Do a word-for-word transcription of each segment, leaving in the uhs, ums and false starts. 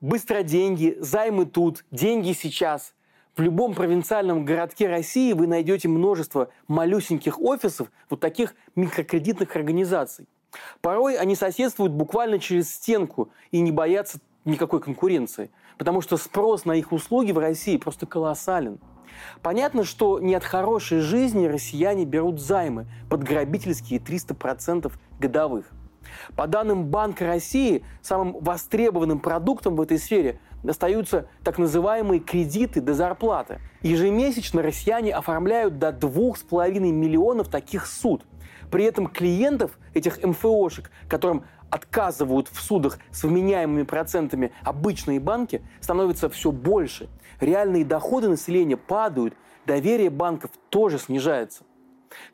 Быстро деньги, займы тут, деньги сейчас. В любом провинциальном городке России вы найдете множество малюсеньких офисов вот таких микрокредитных организаций. Порой они соседствуют буквально через стенку и не боятся никакой конкуренции, потому что спрос на их услуги в России просто колоссален. Понятно, что не от хорошей жизни россияне берут займы под грабительские триста процентов годовых. По данным Банка России, самым востребованным продуктом в этой сфере остаются так называемые кредиты до зарплаты. Ежемесячно россияне оформляют до двух с половиной миллионов таких суд. При этом клиентов этих эм эф о-шек, которым отказывают в судах с вменяемыми процентами обычные банки, становится все больше. Реальные доходы населения падают, доверие банков тоже снижается.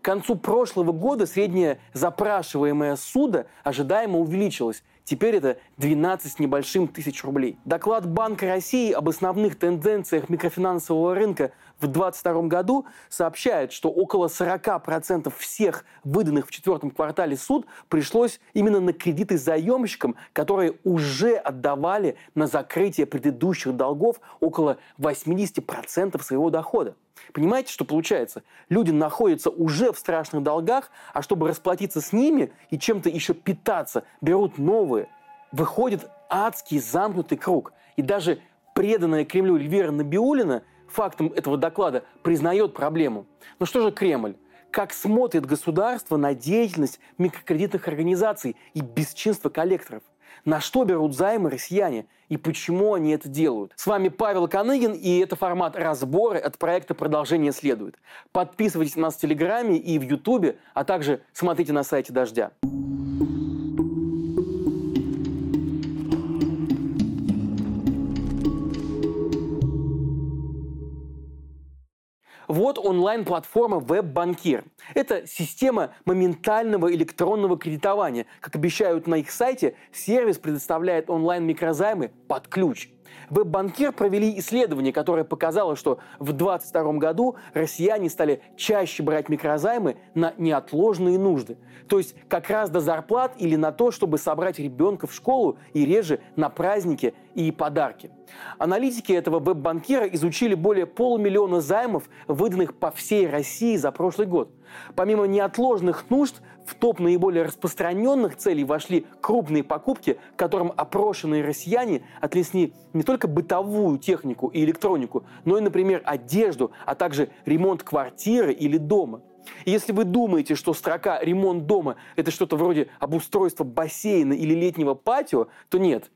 К концу прошлого года средняя запрашиваемая суда ожидаемо увеличилась. Теперь это двенадцать с небольшим тысяч рублей. Доклад Банка России об основных тенденциях микрофинансового рынка в две тысячи двадцать втором году сообщает, что около сорок процентов всех выданных в четвертом квартале суд пришлось именно на кредиты заемщикам, которые уже отдавали на закрытие предыдущих долгов около восемьдесят процентов своего дохода. Понимаете, что получается? Люди находятся уже в страшных долгах, а чтобы расплатиться с ними и чем-то еще питаться, берут новые. Выходит адский замкнутый круг. И даже преданная Кремлю Эльвира Набиуллина фактом этого доклада признает проблему. Но что же Кремль? Как смотрит государство на деятельность микрокредитных организаций и бесчинство коллекторов? На что берут займы россияне и почему они это делают? С вами Павел Каныгин, и это формат «Разборы» от проекта «Продолжение следует». Подписывайтесь на нас в Телеграме и в Ютубе, а также смотрите на сайте «Дождя». Вот онлайн-платформа WebBankir. Это система моментального электронного кредитования. Как обещают на их сайте, сервис предоставляет онлайн-микрозаймы под ключ. WebBankir провели исследование, которое показало, что в две тысячи двадцать втором году россияне стали чаще брать микрозаймы на неотложные нужды. То есть как раз до зарплат или на то, чтобы собрать ребенка в школу, и реже на праздники и подарки. Аналитики этого WebBankir изучили более полумиллиона займов, выданных по всей России за прошлый год. Помимо неотложных нужд, в топ наиболее распространенных целей вошли крупные покупки, которым опрошенные россияне отнесли не только бытовую технику и электронику, но и, например, одежду, а также ремонт квартиры или дома. И если вы думаете, что строка «ремонт дома» — это что-то вроде обустройства бассейна или летнего патио, то нет.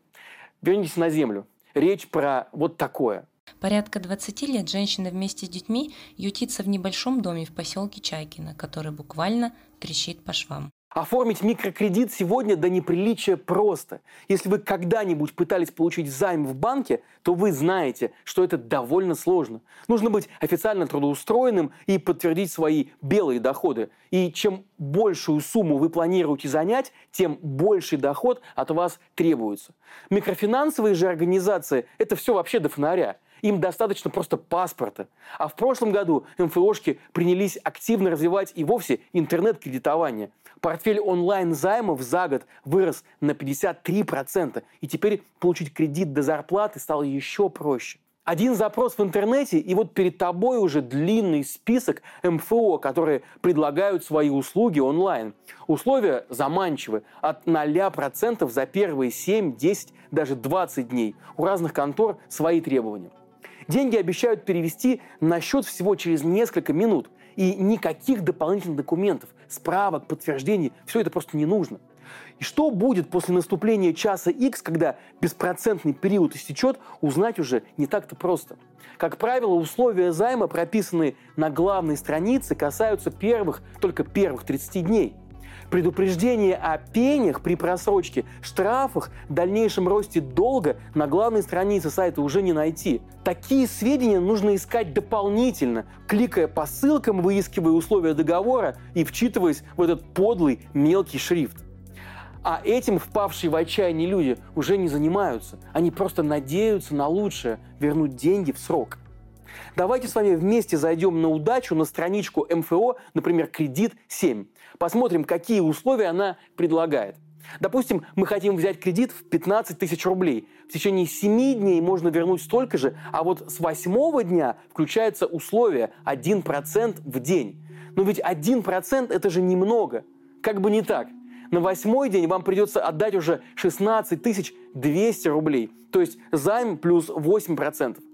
Вернитесь на землю. Речь про вот такое. Порядка двадцати лет женщина вместе с детьми ютится в небольшом доме в поселке Чайкино, который буквально трещит по швам. Оформить микрокредит сегодня до неприличия просто. Если вы когда-нибудь пытались получить займ в банке, то вы знаете, что это довольно сложно. Нужно быть официально трудоустроенным и подтвердить свои белые доходы. И чем большую сумму вы планируете занять, тем больший доход от вас требуется. Микрофинансовые же организации – это все вообще до фонаря. Им достаточно просто паспорта. А в прошлом году эм эф о-шки принялись активно развивать и вовсе интернет-кредитование. Портфель онлайн-займов за год вырос на пятьдесят три процента, и теперь получить кредит до зарплаты стало еще проще. Один запрос в интернете, и вот перед тобой уже длинный список эм эф о, которые предлагают свои услуги онлайн. Условия заманчивы. От ноля процентов за первые семь, десять, даже двадцать дней. У разных контор свои требования. Деньги обещают перевести на счет всего через несколько минут. И никаких дополнительных документов, справок, подтверждений, все это просто не нужно. И что будет после наступления часа X, когда беспроцентный период истечет, узнать уже не так-то просто. Как правило, условия займа, прописанные на главной странице, касаются первых, только первых тридцати дней. Предупреждение о пениях при просрочке, штрафах, дальнейшем росте долга на главной странице сайта уже не найти. Такие сведения нужно искать дополнительно, кликая по ссылкам, выискивая условия договора и вчитываясь в этот подлый мелкий шрифт. А этим впавшие в отчаяние люди уже не занимаются. Они просто надеются на лучшее – вернуть деньги в срок. Давайте с вами вместе зайдем на удачу на страничку эм эф о, например, «Кредит семь». Посмотрим, какие условия она предлагает. Допустим, мы хотим взять кредит в пятнадцать тысяч рублей. В течение семи дней можно вернуть столько же, а вот с восьмого дня включается условие один процент в день. Но ведь один процент – это же немного. Как бы не так. На восьмой день вам придется отдать уже шестнадцать тысяч двести рублей. То есть займ плюс восемь процентов.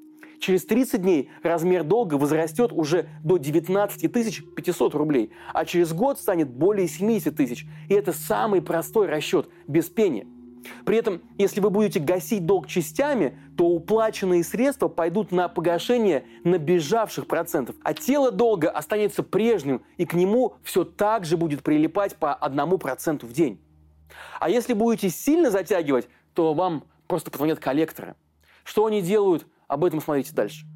Через тридцать дней размер долга возрастет уже до девятнадцать тысяч пятьсот рублей, а через год станет более семьдесят тысяч. И это самый простой расчет, без пени. При этом, если вы будете гасить долг частями, то уплаченные средства пойдут на погашение набежавших процентов, а тело долга останется прежним, и к нему все так же будет прилипать по одному проценту в день. А если будете сильно затягивать, то вам просто позвонят коллекторы. Что они делают? Об этом смотрите дальше.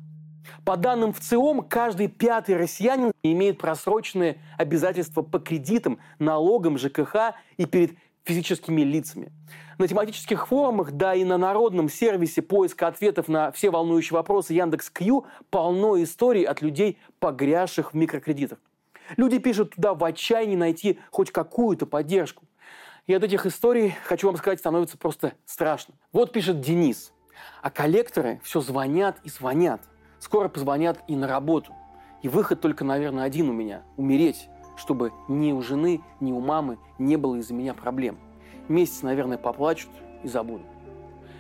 По данным ВЦИОМ, каждый пятый россиянин имеет просроченные обязательства по кредитам, налогам, ЖКХ и перед физическими лицами. На тематических форумах, да и на народном сервисе поиска ответов на все волнующие вопросы Яндекс.Кью полно историй от людей, погрязших в микрокредитах. Люди пишут туда в отчаянии найти хоть какую-то поддержку. И от этих историй, хочу вам сказать, становится просто страшно. Вот пишет Денис. А коллекторы все звонят и звонят. Скоро позвонят и на работу. И выход только, наверное, один у меня – умереть, чтобы ни у жены, ни у мамы не было из-за меня проблем. Месяц, наверное, поплачут и забудут.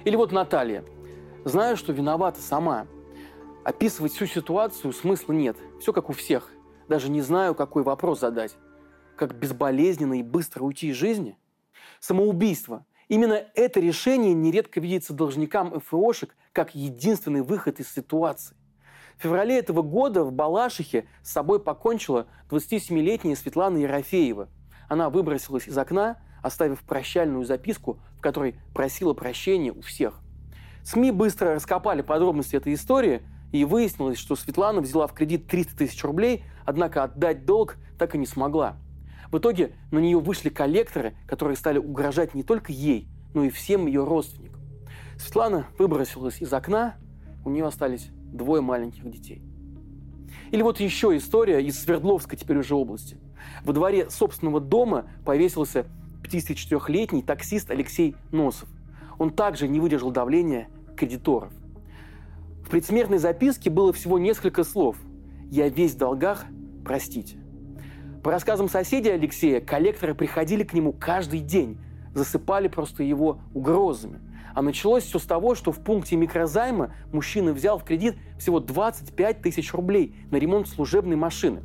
Или вот Наталья. Знаю, что виновата сама. Описывать всю ситуацию смысла нет. Все как у всех. Даже не знаю, какой вопрос задать. Как безболезненно и быстро уйти из жизни? Самоубийство. Именно это решение нередко видится должникам ФОшек как единственный выход из ситуации. В феврале этого года в Балашихе с собой покончила двадцатисемилетняя Светлана Ерофеева. Она выбросилась из окна, оставив прощальную записку, в которой просила прощения у всех. СМИ быстро раскопали подробности этой истории, и выяснилось, что Светлана взяла в кредит триста тысяч рублей, однако отдать долг так и не смогла. В итоге на нее вышли коллекторы, которые стали угрожать не только ей, но и всем ее родственникам. Светлана выбросилась из окна, у нее остались двое маленьких детей. Или вот еще история из Свердловской теперь уже области. Во дворе собственного дома повесился пятидесятичетырехлетний таксист Алексей Носов. Он также не выдержал давления кредиторов. В предсмертной записке было всего несколько слов: «Я весь в долгах, простите». По рассказам соседей Алексея, коллекторы приходили к нему каждый день, засыпали просто его угрозами. А началось все с того, что в пункте микрозайма мужчина взял в кредит всего двадцать пять тысяч рублей на ремонт служебной машины.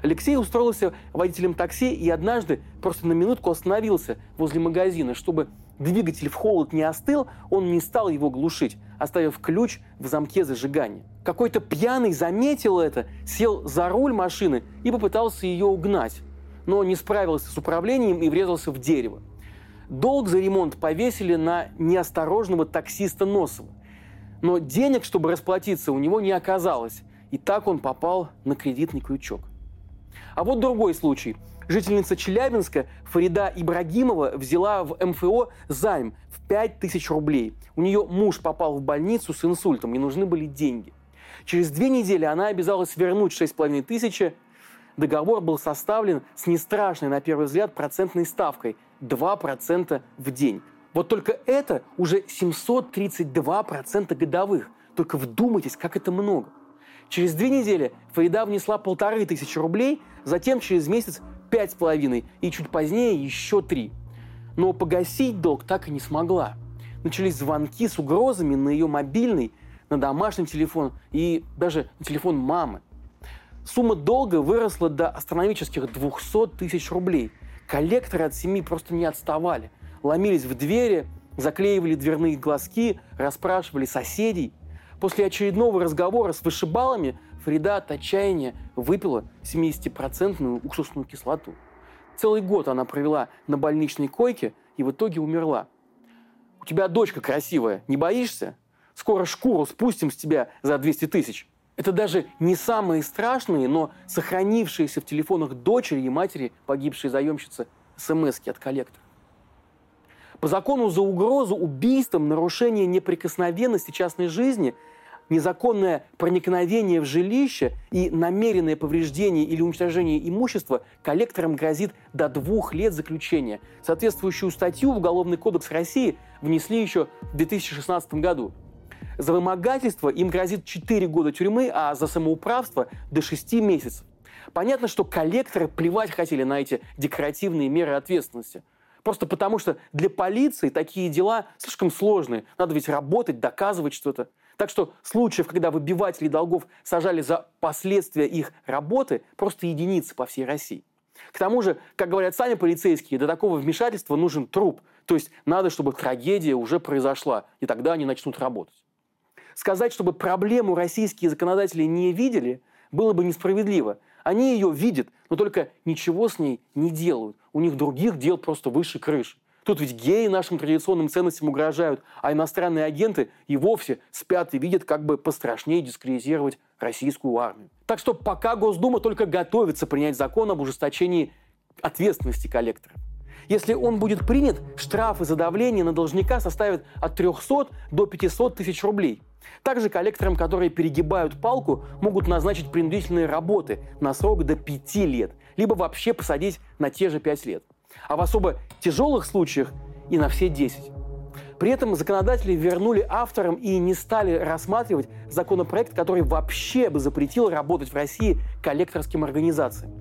Алексей устроился водителем такси и однажды просто на минутку остановился возле магазина. Чтобы двигатель в холод не остыл, он не стал его глушить, оставив ключ в замке зажигания. Какой-то пьяный заметил это, сел за руль машины и попытался ее угнать, но не справился с управлением и врезался в дерево. Долг за ремонт повесили на неосторожного таксиста Носова. Но денег, чтобы расплатиться, у него не оказалось, и так он попал на кредитный крючок. А вот другой случай. Жительница Челябинска Фарида Ибрагимова взяла в МФО займ в пять тысяч рублей. У нее муж попал в больницу с инсультом, ей нужны были деньги. Через две недели она обязалась вернуть шесть с половиной тысячи. Договор был составлен с нестрашной, на первый взгляд, процентной ставкой – два процента в день. Вот только это уже семьсот тридцать два процента годовых. Только вдумайтесь, как это много. Через две недели Фарида внесла полторы тысячи рублей, затем через месяц пять с половиной и чуть позднее еще три. Но погасить долг так и не смогла. Начались звонки с угрозами на ее мобильный, на домашний телефон и даже на телефон мамы. Сумма долга выросла до астрономических двухсот тысяч рублей. Коллекторы от семьи просто не отставали. Ломились в двери, заклеивали дверные глазки, расспрашивали соседей. После очередного разговора с вышибалами Фарида от отчаяния выпила семидесятипроцентную уксусную кислоту. Целый год она провела на больничной койке и в итоге умерла. «У тебя дочка красивая, не боишься? Скоро шкуру спустим с тебя за двести тысяч». Это даже не самые страшные, но сохранившиеся в телефонах дочери и матери погибшей заемщицы смс-ки от коллектора. По закону за угрозу убийством, нарушение неприкосновенности частной жизни незаконное проникновение в жилище и намеренное повреждение или уничтожение имущества коллекторам грозит до двух лет заключения. Соответствующую статью в Уголовный кодекс России внесли еще в две тысячи шестнадцатом году. За вымогательство им грозит четыре года тюрьмы, а за самоуправство до шести месяцев. Понятно, что коллекторы плевать хотели на эти декоративные меры ответственности. Просто потому, что для полиции такие дела слишком сложные. Надо ведь работать, доказывать что-то. Так что случаев, когда выбивателей долгов сажали за последствия их работы, просто единицы по всей России. К тому же, как говорят сами полицейские, до такого вмешательства нужен труп. То есть надо, чтобы трагедия уже произошла, и тогда они начнут работать. Сказать, чтобы проблему российские законодатели не видели, было бы несправедливо. Они ее видят, но только ничего с ней не делают. У них других дел просто выше крыши. Тут ведь геи нашим традиционным ценностям угрожают, а иностранные агенты и вовсе спят и видят, как бы пострашнее дискредитировать российскую армию. Так что пока Госдума только готовится принять закон об ужесточении ответственности коллектора. Если он будет принят, штрафы за давление на должника составят от трехсот до пятисот тысяч рублей. Также коллекторам, которые перегибают палку, могут назначить принудительные работы на срок до пяти лет, либо вообще посадить на те же пять лет. А в особо тяжелых случаях и на все десять. При этом законодатели вернули авторам и не стали рассматривать законопроект, который вообще бы запретил работать в России коллекторским организациям.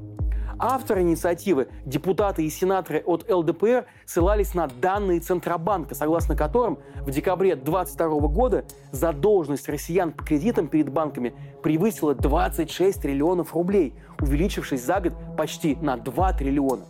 Авторы инициативы, депутаты и сенаторы от ЛДПР, ссылались на данные Центробанка, согласно которым в декабре две тысячи двадцать второго года задолженность россиян по кредитам перед банками превысила двадцать шесть триллионов рублей, увеличившись за год почти на два триллиона.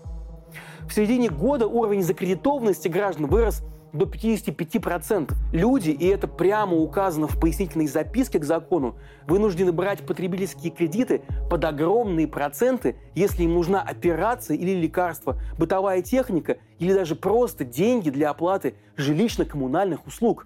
В середине года уровень закредитованности граждан вырос до пятидесяти пяти процентов. Люди, и это прямо указано в пояснительной записке к закону, вынуждены брать потребительские кредиты под огромные проценты, если им нужна операция или лекарство, бытовая техника или даже просто деньги для оплаты жилищно-коммунальных услуг.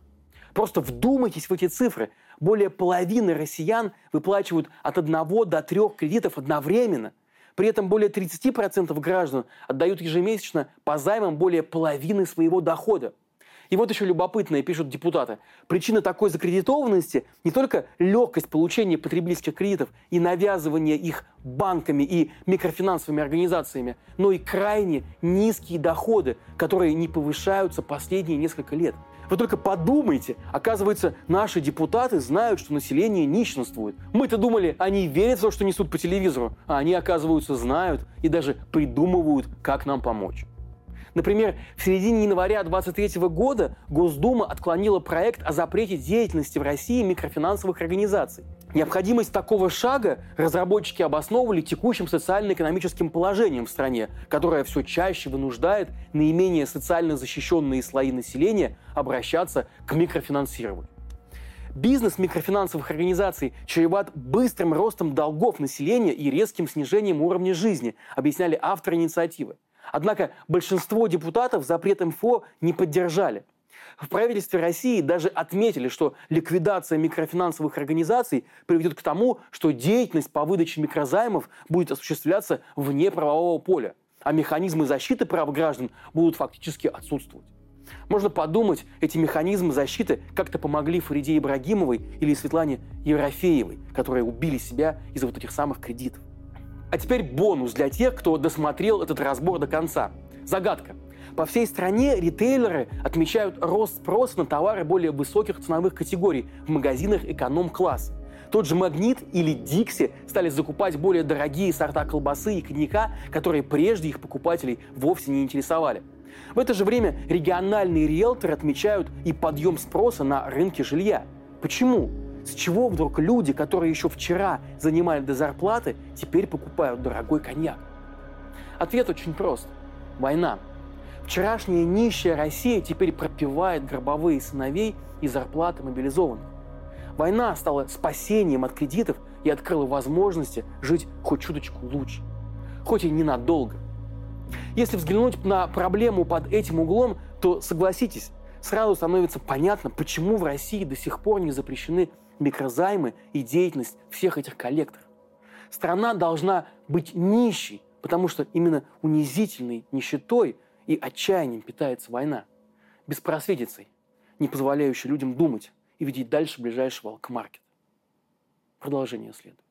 Просто вдумайтесь в эти цифры. Более половины россиян выплачивают от одного до трёх кредитов одновременно. При этом более тридцати процентов граждан отдают ежемесячно по займам более половины своего дохода. И вот еще любопытное, пишут депутаты. Причина такой закредитованности не только легкость получения потребительских кредитов и навязывание их банками и микрофинансовыми организациями, но и крайне низкие доходы, которые не повышаются последние несколько лет. Вы только подумайте, оказывается, наши депутаты знают, что население нищенствует. Мы-то думали, они верят в то, что несут по телевизору, а они, оказывается, знают и даже придумывают, как нам помочь. Например, в середине января две тысячи двадцать третьего года Госдума отклонила проект о запрете деятельности в России микрофинансовых организаций. Необходимость такого шага разработчики обосновывали текущим социально-экономическим положением в стране, которое все чаще вынуждает наименее социально защищенные слои населения обращаться к микрофинансированию. Бизнес микрофинансовых организаций чреват быстрым ростом долгов населения и резким снижением уровня жизни, объясняли авторы инициативы. Однако большинство депутатов запрет МФО не поддержали. В правительстве России даже отметили, что ликвидация микрофинансовых организаций приведет к тому, что деятельность по выдаче микрозаймов будет осуществляться вне правового поля, а механизмы защиты прав граждан будут фактически отсутствовать. Можно подумать, эти механизмы защиты как-то помогли Фариде Ибрагимовой или Светлане Ерофеевой, которые убили себя из-за вот этих самых кредитов. А теперь бонус для тех, кто досмотрел этот разбор до конца. Загадка. По всей стране ритейлеры отмечают рост спроса на товары более высоких ценовых категорий в магазинах эконом-класса. Тот же «Магнит» или «Дикси» стали закупать более дорогие сорта колбасы и коньяка, которые прежде их покупателей вовсе не интересовали. В это же время региональные риэлторы отмечают и подъем спроса на рынке жилья. Почему? С чего вдруг люди, которые еще вчера занимали до зарплаты, теперь покупают дорогой коньяк? Ответ очень прост. Война. Вчерашняя нищая Россия теперь пропивает гробовые сыновей и зарплаты мобилизованных. Война стала спасением от кредитов и открыла возможности жить хоть чуточку лучше. Хоть и ненадолго. Если взглянуть на проблему под этим углом, то, согласитесь, сразу становится понятно, почему в России до сих пор не запрещены микрозаймы и деятельность всех этих коллекторов. Страна должна быть нищей, потому что именно унизительной нищетой и отчаянием питается война. Беспросветицей, не позволяющей людям думать и видеть дальше ближайшего алкомаркета. Продолжение следует.